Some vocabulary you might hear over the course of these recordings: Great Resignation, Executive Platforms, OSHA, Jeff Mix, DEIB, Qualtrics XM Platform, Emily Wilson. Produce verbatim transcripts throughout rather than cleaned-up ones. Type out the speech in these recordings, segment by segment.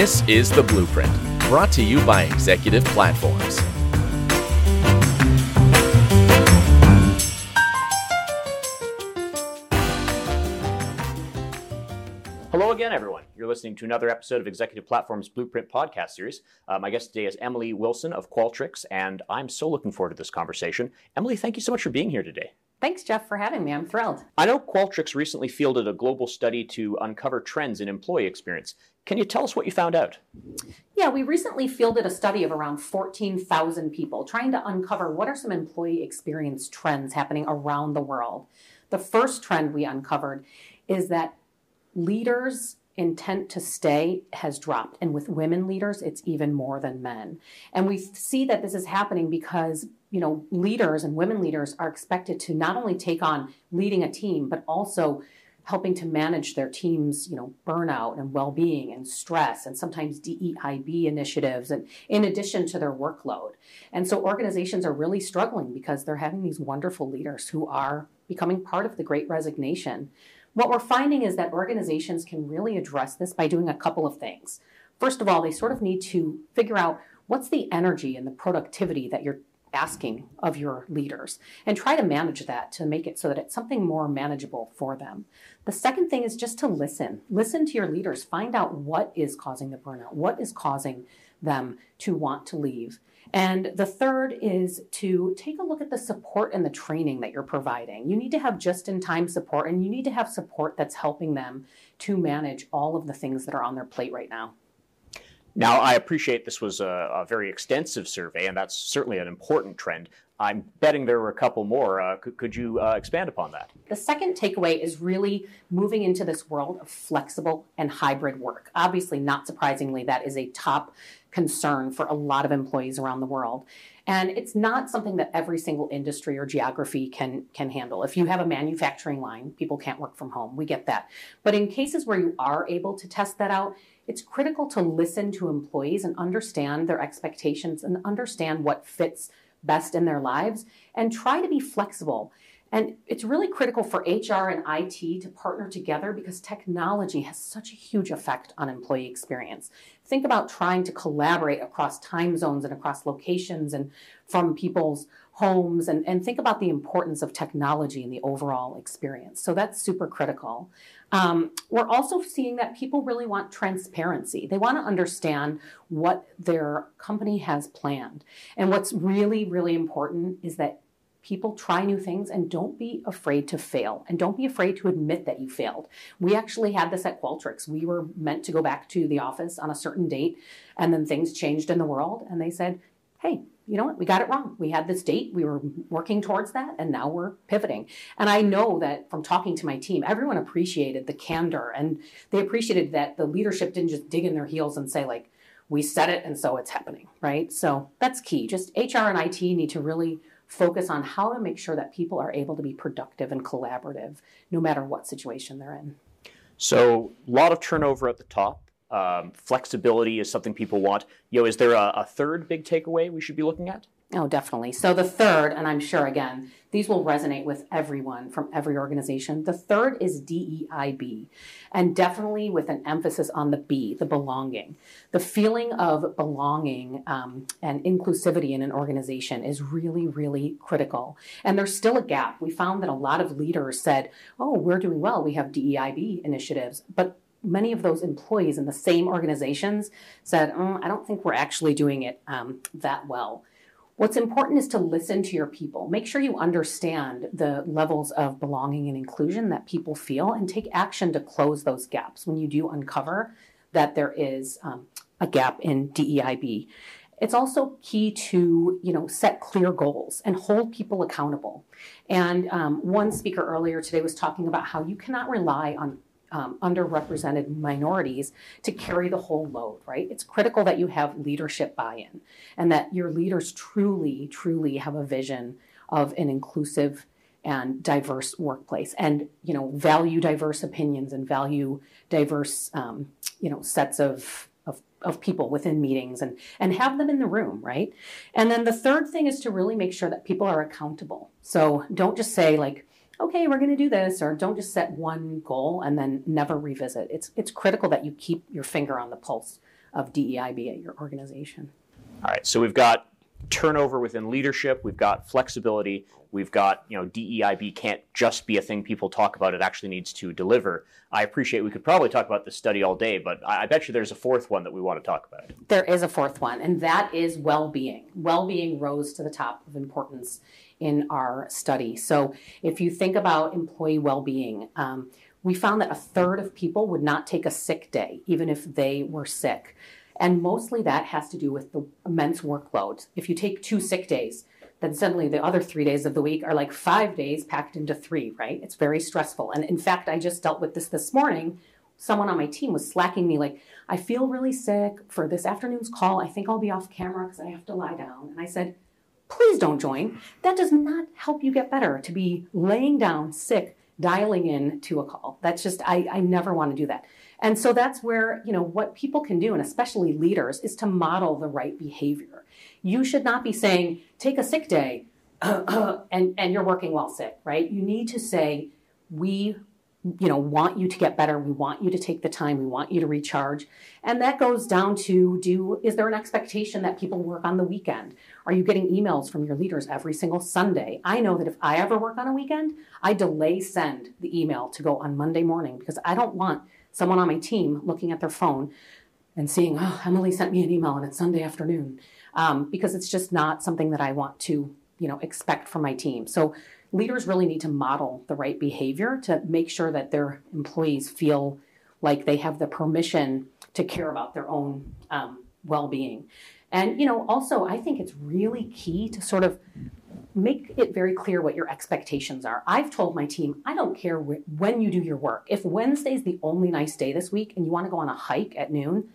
This is The Blueprint, brought to you by Executive Platforms. Hello again, everyone. You're listening to another episode of Executive Platforms Blueprint podcast series. Um, my guest today is Emily Wilson of Qualtrics, and I'm so looking forward to this conversation. Emily, thank you so much for being here today. Thanks, Jeff, for having me. I'm thrilled. I know Qualtrics recently fielded a global study to uncover trends in employee experience. Can you tell us what you found out? Yeah, we recently fielded a study of around fourteen thousand people trying to uncover what are some employee experience trends happening around the world. The first trend we uncovered is that leaders' intent to stay has dropped, and with women leaders, it's even more than men. And we see that this is happening because, you know, leaders and women leaders are expected to not only take on leading a team, but also helping to manage their team's, you know, burnout and well-being and stress and sometimes D E I B initiatives, and in addition to their workload. And so organizations are really struggling because they're having these wonderful leaders who are becoming part of the Great Resignation. What we're finding is that organizations can really address this by doing a couple of things. First of all, they sort of need to figure out what's the energy and the productivity that you're asking of your leaders, and try to manage that to make it so that it's something more manageable for them. The second thing is just to listen. Listen to your leaders. Find out what is causing the burnout, what is causing them to want to leave. And the third is to take a look at the support and the training that you're providing. You need to have just-in-time support, and you need to have support that's helping them to manage all of the things that are on their plate right now. Now, I appreciate this was a, a very extensive survey, and that's certainly an important trend. I'm betting there were a couple more. Uh, could, could you uh, expand upon that? The second takeaway is really moving into this world of flexible and hybrid work. Obviously, not surprisingly, that is a top concern for a lot of employees around the world. And it's not something that every single industry or geography can, can handle. If you have a manufacturing line, people can't work from home. We get that. But in cases where you are able to test that out, it's critical to listen to employees and understand their expectations and understand what fits best in their lives, and try to be flexible. And it's really critical for H R and I T to partner together because technology has such a huge effect on employee experience. Think about trying to collaborate across time zones and across locations and from people's homes, and, and think about the importance of technology in the overall experience. So that's super critical. Um, we're also seeing that people really want transparency. They want to understand what their company has planned. And what's really, really important is that people try new things and don't be afraid to fail, and don't be afraid to admit that you failed. We actually had this at Qualtrics. We were meant to go back to the office on a certain date, and then things changed in the world, and they said, hey, you know what? We got it wrong. We had this date. We were working towards that, and now we're pivoting. And I know that from talking to my team, everyone appreciated the candor, and they appreciated that the leadership didn't just dig in their heels and say, like, we said it, and so it's happening, right? So that's key. Just H R and I T need to really focus on how to make sure that people are able to be productive and collaborative, no matter what situation they're in. So a lot of turnover at the top. Um, flexibility is something people want. You know, is there a, a third big takeaway we should be looking at? Oh, definitely. So the third, and I'm sure, again, these will resonate with everyone from every organization. The third is D E I B, and definitely with an emphasis on the B, the belonging. The feeling of belonging um, and inclusivity in an organization is really, really critical. And there's still a gap. We found that a lot of leaders said, oh, we're doing well. We have D E I B initiatives. But many of those employees in the same organizations said, mm, I don't think we're actually doing it um, that well. What's important is to listen to your people. Make sure you understand the levels of belonging and inclusion that people feel, and take action to close those gaps when you do uncover that there is um, a gap in D E I B. It's also key to, you know, set clear goals and hold people accountable. And um, one speaker earlier today was talking about how you cannot rely on Um, underrepresented minorities to carry the whole load, right? It's critical that you have leadership buy-in, and that your leaders truly, truly have a vision of an inclusive and diverse workplace, and, you know, value diverse opinions and value diverse, um, you know, sets of Of, of people within meetings, and, and have them in the room, right? And then the third thing is to really make sure that people are accountable. So don't just say, like, okay, we're going to do this, or don't just set one goal and then never revisit. It's, it's critical that you keep your finger on the pulse of D E I B at your organization. All right, so we've got turnover within leadership, we've got flexibility, we've got, you know, D E I B can't just be a thing people talk about, it actually needs to deliver. I appreciate we could probably talk about this study all day, but I bet you there's a fourth one that we want to talk about. There is a fourth one, and that is well-being. Well-being rose to the top of importance in our study. So if you think about employee well-being, um, we found that a third of people would not take a sick day, even if they were sick. And mostly that has to do with the immense workload. If you take two sick days, then suddenly the other three days of the week are like five days packed into three, right? It's very stressful. And in fact, I just dealt with this this morning. Someone on my team was slacking me like, I feel really sick for this afternoon's call. I think I'll be off camera because I have to lie down. And I said, please don't join. That does not help you get better to be laying down sick, dialing in to a call. That's just, I, I never want to do that. And so that's where, you know, what people can do, and especially leaders, is to model the right behavior. You should not be saying, take a sick day, uh, uh, and, and you're working while sick, right? You need to say, we, you know, want you to get better. We want you to take the time. We want you to recharge. And that goes down to, do, is there an expectation that people work on the weekend? Are you getting emails from your leaders every single Sunday? I know that if I ever work on a weekend, I delay send the email to go on Monday morning because I don't want someone on my team looking at their phone and seeing, oh, Emily sent me an email and it's Sunday afternoon, um, because it's just not something that I want to, you know, expect from my team. So leaders really need to model the right behavior to make sure that their employees feel like they have the permission to care about their own um, well-being. And, you know, also, I think it's really key to sort of make it very clear what your expectations are. I've told my team, I don't care wh- when you do your work. If Wednesday's the only nice day this week and you want to go on a hike at noon,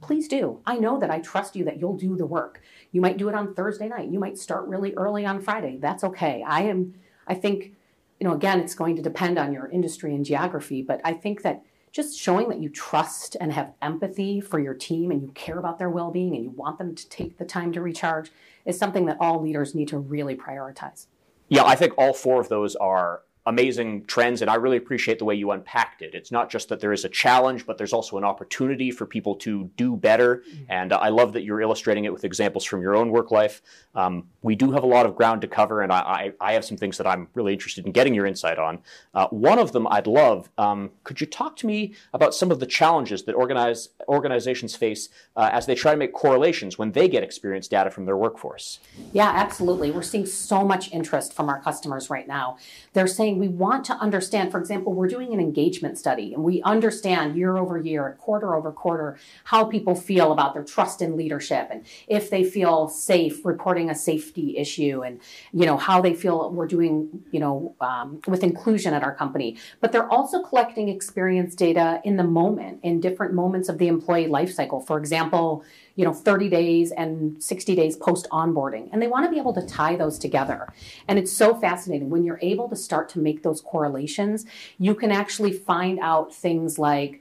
please do. I know that I trust you that you'll do the work. You might do it on Thursday night. You might start really early on Friday. That's okay. I am, I think, you know, again, it's going to depend on your industry and geography, but I think that just showing that you trust and have empathy for your team and you care about their well-being and you want them to take the time to recharge is something that all leaders need to really prioritize. Yeah, I think all four of those are amazing trends, and I really appreciate the way you unpacked it. It's not just that there is a challenge, but there's also an opportunity for people to do better. Mm-hmm. And uh, I love that you're illustrating it with examples from your own work life. Um, we do have a lot of ground to cover, and I, I, I have some things that I'm really interested in getting your insight on. Uh, one of them I'd love, um, could you talk to me about some of the challenges that organize, organizations face uh, as they try to make correlations when they get experience data from their workforce? Yeah, absolutely. We're seeing so much interest from our customers right now. They're saying, we want to understand, for example, we're doing an engagement study and we understand year over year, quarter over quarter, how people feel about their trust in leadership and if they feel safe reporting a safety issue and, you know, how they feel we're doing, you know, um, with inclusion at our company. But they're also collecting experience data in the moment, in different moments of the employee life cycle. For example, you know, thirty days and sixty days post onboarding. And they want to be able to tie those together. And it's so fascinating when you're able to start to make those correlations, you can actually find out things like,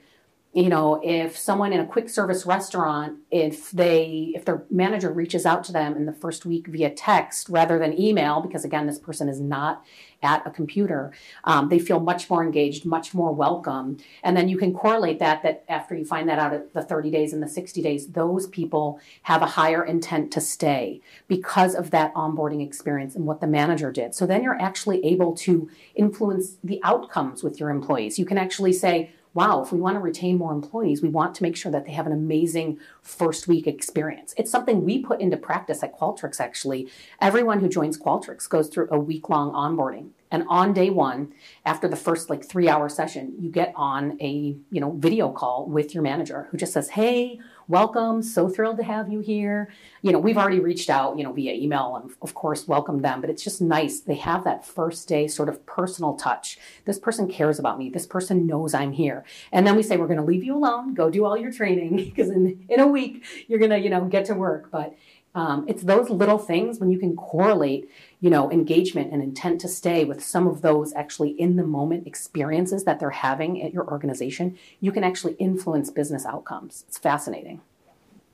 you know, if someone in a quick service restaurant, if they, if their manager reaches out to them in the first week via text rather than email, because again, this person is not at a computer, um, they feel much more engaged, much more welcome. And then you can correlate that, that after you find that out at the thirty days and the sixty days, those people have a higher intent to stay because of that onboarding experience and what the manager did. So then you're actually able to influence the outcomes with your employees. You can actually say, wow, if we want to retain more employees, we want to make sure that they have an amazing first week experience. It's something we put into practice at Qualtrics, actually. Everyone who joins Qualtrics goes through a week-long onboarding. And on day one, after the first like three-hour session, you get on a, you know, video call with your manager who just says, hey, welcome, so thrilled to have you here. You know, we've already reached out, you know, via email and of course welcomed them, but it's just nice. They have that first day sort of personal touch. This person cares about me. This person knows I'm here. And then we say, we're going to leave you alone. Go do all your training because in, in a week you're going to, you know, get to work. But Um, it's those little things when you can correlate, you know, engagement and intent to stay with some of those actually in the moment experiences that they're having at your organization, you can actually influence business outcomes. It's fascinating.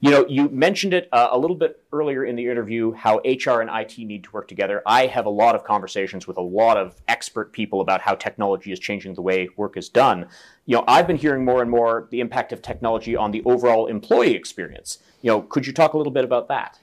You know, you mentioned it uh, a little bit earlier in the interview, how H R and I T need to work together. I have a lot of conversations with a lot of expert people about how technology is changing the way work is done. You know, I've been hearing more and more the impact of technology on the overall employee experience. You know, could you talk a little bit about that?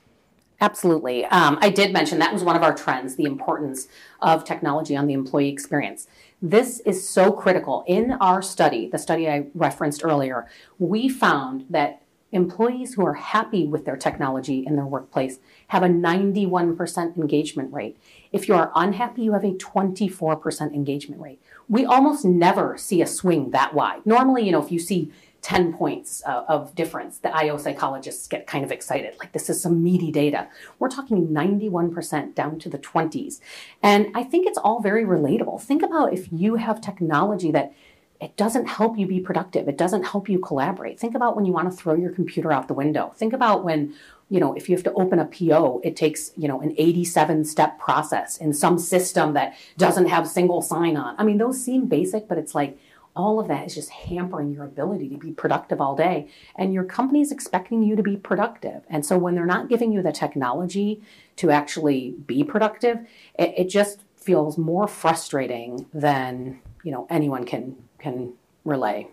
Absolutely. Um, I did mention that was one of our trends, the importance of technology on the employee experience. This is so critical. In our study, the study I referenced earlier, we found that employees who are happy with their technology in their workplace have a ninety-one percent engagement rate. If you are unhappy, you have a twenty-four percent engagement rate. We almost never see a swing that wide. Normally, you know, if you see ten points uh, of difference, the I O psychologists get kind of excited, like this is some meaty data. We're talking ninety-one percent down to the twenties. And I think it's all very relatable. Think about if you have technology that it doesn't help you be productive. It doesn't help you collaborate. Think about when you want to throw your computer out the window. Think about when, you know, if you have to open a P O, it takes, you know, an eighty-seven step process in some system that doesn't have single sign-on. I mean, those seem basic, but it's like all of that is just hampering your ability to be productive all day. And your company's expecting you to be productive. And so when they're not giving you the technology to actually be productive, it, it just feels more frustrating than, you know, anyone can can relay.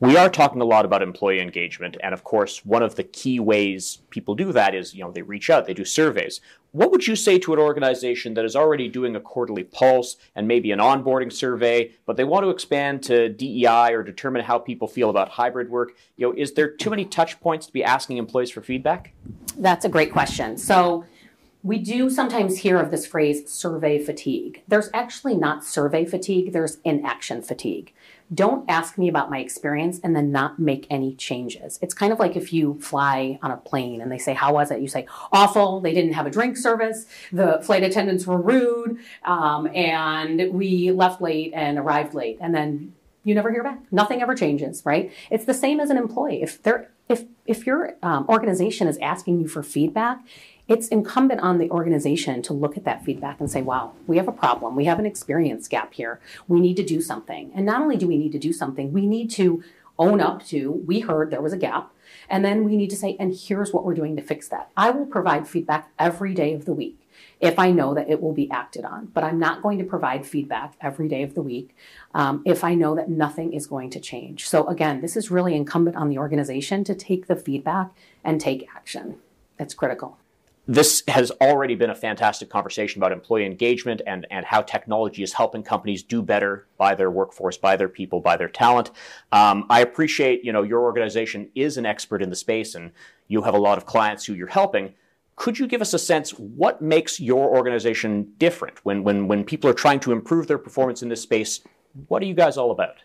We are talking a lot about employee engagement, and of course, one of the key ways people do that is, you know, they reach out, they do surveys. What would you say to an organization that is already doing a quarterly pulse and maybe an onboarding survey, but they want to expand to D E I or determine how people feel about hybrid work? You know, is there too many touch points to be asking employees for feedback? That's a great question. So we do sometimes hear of this phrase, survey fatigue. There's actually not survey fatigue, there's inaction fatigue. Don't ask me about my experience and then not make any changes. It's kind of like if you fly on a plane and they say, how was it? You say, awful, they didn't have a drink service, the flight attendants were rude, um, and we left late and arrived late, and then you never hear back. Nothing ever changes, right? It's the same as an employee. If they're, if, if your um, organization is asking you for feedback, it's incumbent on the organization to look at that feedback and say, wow, we have a problem. We have an experience gap here. We need to do something. And not only do we need to do something, we need to own up to, we heard there was a gap. And then we need to say, and here's what we're doing to fix that. I will provide feedback every day of the week if I know that it will be acted on. But I'm not going to provide feedback every day of the week um, if I know that nothing is going to change. So again, this is really incumbent on the organization to take the feedback and take action. That's critical. This has already been a fantastic conversation about employee engagement and, and how technology is helping companies do better by their workforce, by their people, by their talent. Um, I appreciate, you know, your organization is an expert in the space and you have a lot of clients who you're helping. Could you give us a sense what makes your organization different when, when, when people are trying to improve their performance in this space? What are you guys all about?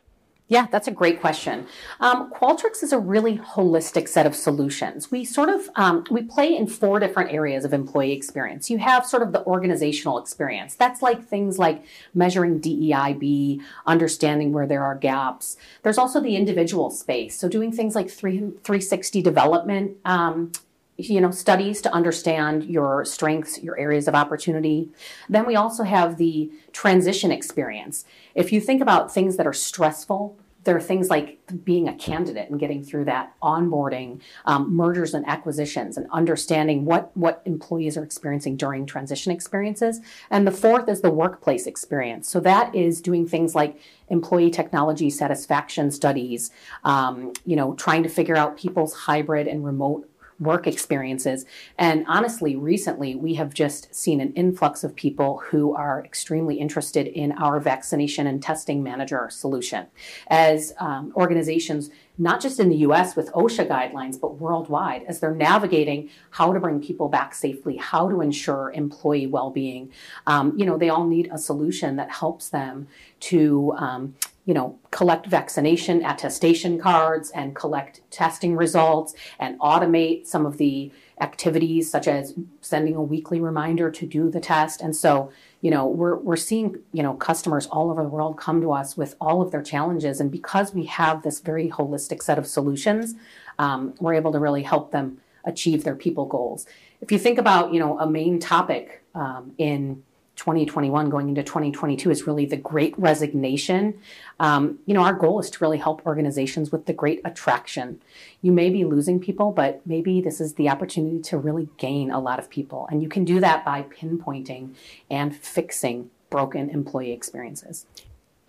Yeah, that's a great question. Um, Qualtrics is a really holistic set of solutions. We sort of, um, we play in four different areas of employee experience. You have sort of the organizational experience. That's like things like measuring D E I B, understanding where there are gaps. There's also the individual space. So doing things like three sixty development, um, you know, studies to understand your strengths, your areas of opportunity. Then we also have the transition experience. If you think about things that are stressful, there are things like being a candidate and getting through that, onboarding, um, mergers and acquisitions, and understanding what, what employees are experiencing during transition experiences. And the fourth is the workplace experience. So that is doing things like employee technology satisfaction studies, um, you know, trying to figure out people's hybrid and remote work experiences. And honestly, recently, we have just seen an influx of people who are extremely interested in our vaccination and testing manager solution. As um, organizations, not just in the U S with OSHA guidelines, but worldwide, as they're navigating how to bring people back safely, how to ensure employee well-being, um, you know, they all need a solution that helps them to um, you know, collect vaccination attestation cards and collect testing results and automate some of the activities such as sending a weekly reminder to do the test. And so, you know, we're, we're seeing, you know, customers all over the world come to us with all of their challenges. And because we have this very holistic set of solutions, um, we're able to really help them achieve their people goals. If you think about, you know, a main topic um, in twenty twenty-one going into twenty twenty-two is really the Great Resignation. Um, you know, our goal is to really help organizations with the Great Attraction. You may be losing people, but maybe this is the opportunity to really gain a lot of people. And you can do that by pinpointing and fixing broken employee experiences.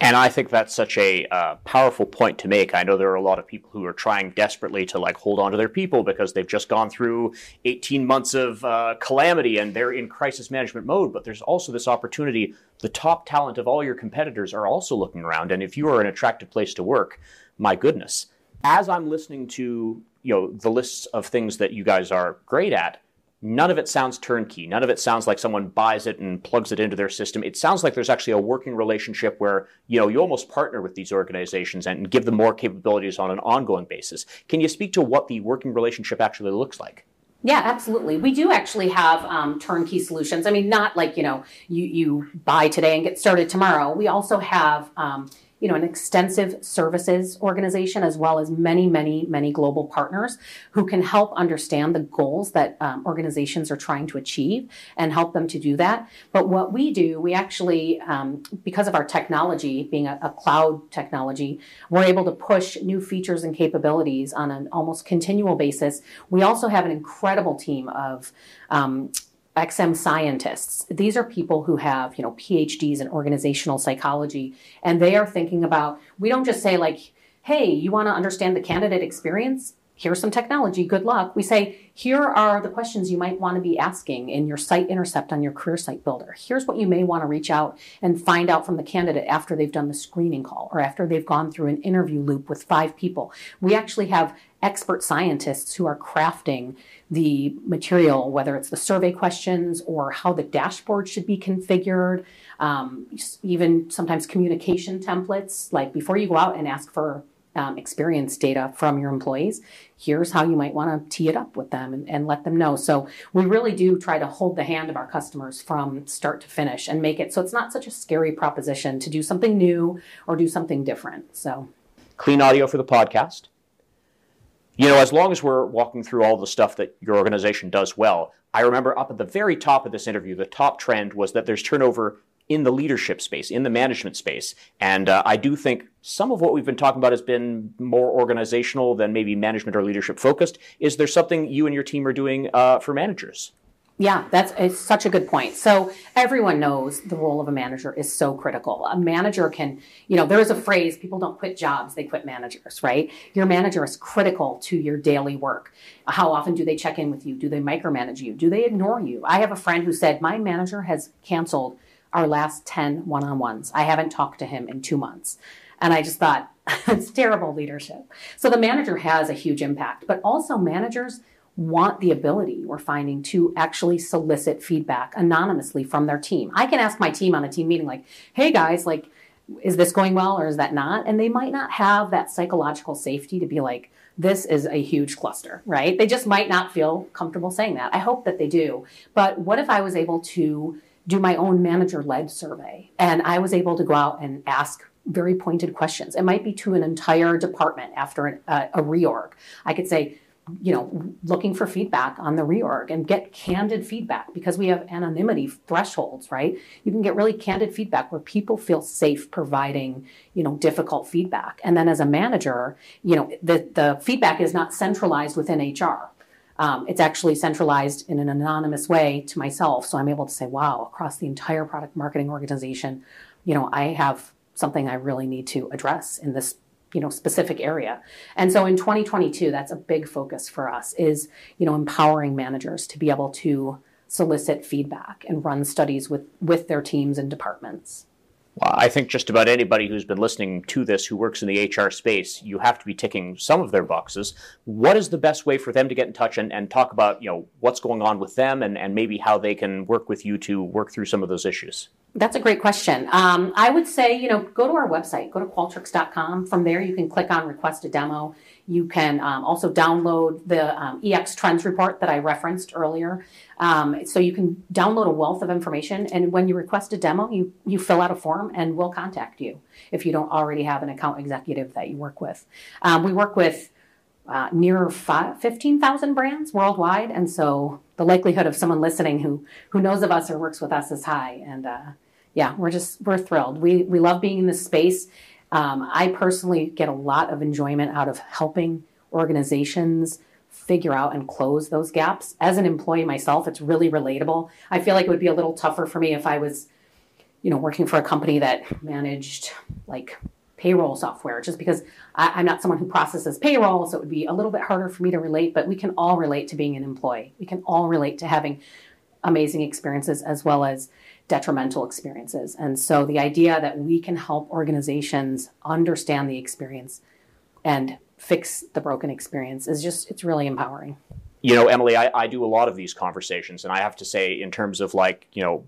And I think that's such a uh, powerful point to make. I know there are a lot of people who are trying desperately to like hold on to their people because they've just gone through eighteen months of uh, calamity and they're in crisis management mode. But there's also this opportunity. The top talent of all your competitors are also looking around. And if you are an attractive place to work, my goodness, as I'm listening to, you know, the lists of things that you guys are great at, none of it sounds turnkey. None of it sounds like someone buys it and plugs it into their system. It sounds like there's actually a working relationship where, you know, you almost partner with these organizations and give them more capabilities on an ongoing basis. Can you speak to what the working relationship actually looks like? Yeah, absolutely. We do actually have um, turnkey solutions. I mean, not like, you know, you, you buy today and get started tomorrow. We also have um, you know, an extensive services organization, as well as many, many, many global partners who can help understand the goals that um, organizations are trying to achieve and help them to do that. But what we do, we actually, um, because of our technology being a, a cloud technology, we're able to push new features and capabilities on an almost continual basis. We also have an incredible team of um, X M scientists. These are people who have, you know, P H Ds in organizational psychology, and they are thinking about, we don't just say like, hey, you want to understand the candidate experience? Here's some technology, good luck. We say, here are the questions you might want to be asking in your Site Intercept on your Career Site Builder. Here's what you may want to reach out and find out from the candidate after they've done the screening call or after they've gone through an interview loop with five people. We actually have expert scientists who are crafting the material, whether it's the survey questions or how the dashboard should be configured, um, even sometimes communication templates, like before you go out and ask for Um, experience data from your employees, here's how you might want to tee it up with them and, and let them know. So we really do try to hold the hand of our customers from start to finish and make it so it's not such a scary proposition to do something new or do something different. So clean audio for the podcast. You know, as long as we're walking through all the stuff that your organization does well, I remember up at the very top of this interview, the top trend was that there's turnover in the leadership space, in the management space. And uh, I do think some of what we've been talking about has been more organizational than maybe management or leadership focused. Is there something you and your team are doing uh, for managers? Yeah, that's it's such a good point. So everyone knows the role of a manager is so critical. A manager can, you know, there is a phrase, people don't quit jobs, they quit managers, right? Your manager is critical to your daily work. How often do they check in with you? Do they micromanage you? Do they ignore you? I have a friend who said, my manager has canceled our last ten one-on-ones. I haven't talked to him in two months. And I just thought, it's terrible leadership. So the manager has a huge impact, but also managers want the ability, we're finding, to actually solicit feedback anonymously from their team. I can ask my team on a team meeting like, hey guys, like, is this going well or is that not? And they might not have that psychological safety to be like, this is a huge cluster, right? They just might not feel comfortable saying that. I hope that they do. But what if I was able to do my own manager-led survey? And I was able to go out and ask very pointed questions. It might be to an entire department after an, uh, a reorg. I could say, you know, looking for feedback on the reorg and get candid feedback because we have anonymity thresholds, right? You can get really candid feedback where people feel safe providing, you know, difficult feedback. And then as a manager, you know, the, the feedback is not centralized within H R. Um, it's actually centralized in an anonymous way to myself. So I'm able to say, wow, across the entire product marketing organization, you know, I have something I really need to address in this, you know, specific area. And so in twenty twenty-two, that's a big focus for us is, you know, empowering managers to be able to solicit feedback and run studies with, with their teams and departments. Well, I think just about anybody who's been listening to this who works in the H R space, you have to be ticking some of their boxes. What is the best way for them to get in touch and, and talk about, you know, what's going on with them and, and maybe how they can work with you to work through some of those issues? That's a great question. Um, I would say, you know, go to our website, go to Qualtrics dot com. From there, you can click on Request a Demo. You can um, also download the um, E X Trends report that I referenced earlier. Um, so you can download a wealth of information. And when you request a demo, you, you fill out a form and we'll contact you if you don't already have an account executive that you work with. Um, we work with uh, near fifteen thousand brands worldwide. And so the likelihood of someone listening who who knows of us or works with us is high. And uh, yeah, we're just we're thrilled. We we love being in this space. Um, I personally get a lot of enjoyment out of helping organizations figure out and close those gaps. As an employee myself, it's really relatable. I feel like it would be a little tougher for me if I was, you know, working for a company that managed like payroll software, just because I, I'm not someone who processes payroll. So it would be a little bit harder for me to relate, but we can all relate to being an employee. We can all relate to having amazing experiences as well as detrimental experiences. And so the idea that we can help organizations understand the experience and fix the broken experience is just, it's really empowering. You know, Emily, I, I do a lot of these conversations, and I have to say, in terms of like, you know,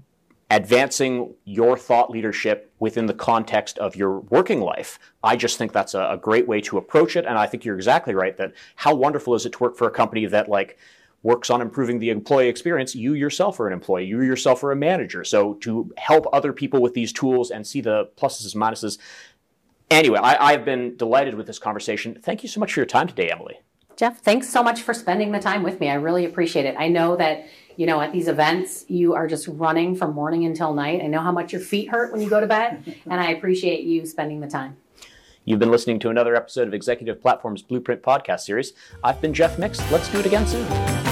advancing your thought leadership within the context of your working life, I just think that's a, a great way to approach it. And I think you're exactly right that how wonderful is it to work for a company that like works on improving the employee experience. You yourself are an employee, you yourself are a manager. So to help other people with these tools and see the pluses and minuses. Anyway, I, I've been delighted with this conversation. Thank you so much for your time today, Emily. Jeff, thanks so much for spending the time with me. I really appreciate it. I know that, you know, at these events, you are just running from morning until night. I know how much your feet hurt when you go to bed, and I appreciate you spending the time. You've been listening to another episode of Executive Platform's Blueprint Podcast Series. I've been Jeff Mix. Let's do it again soon.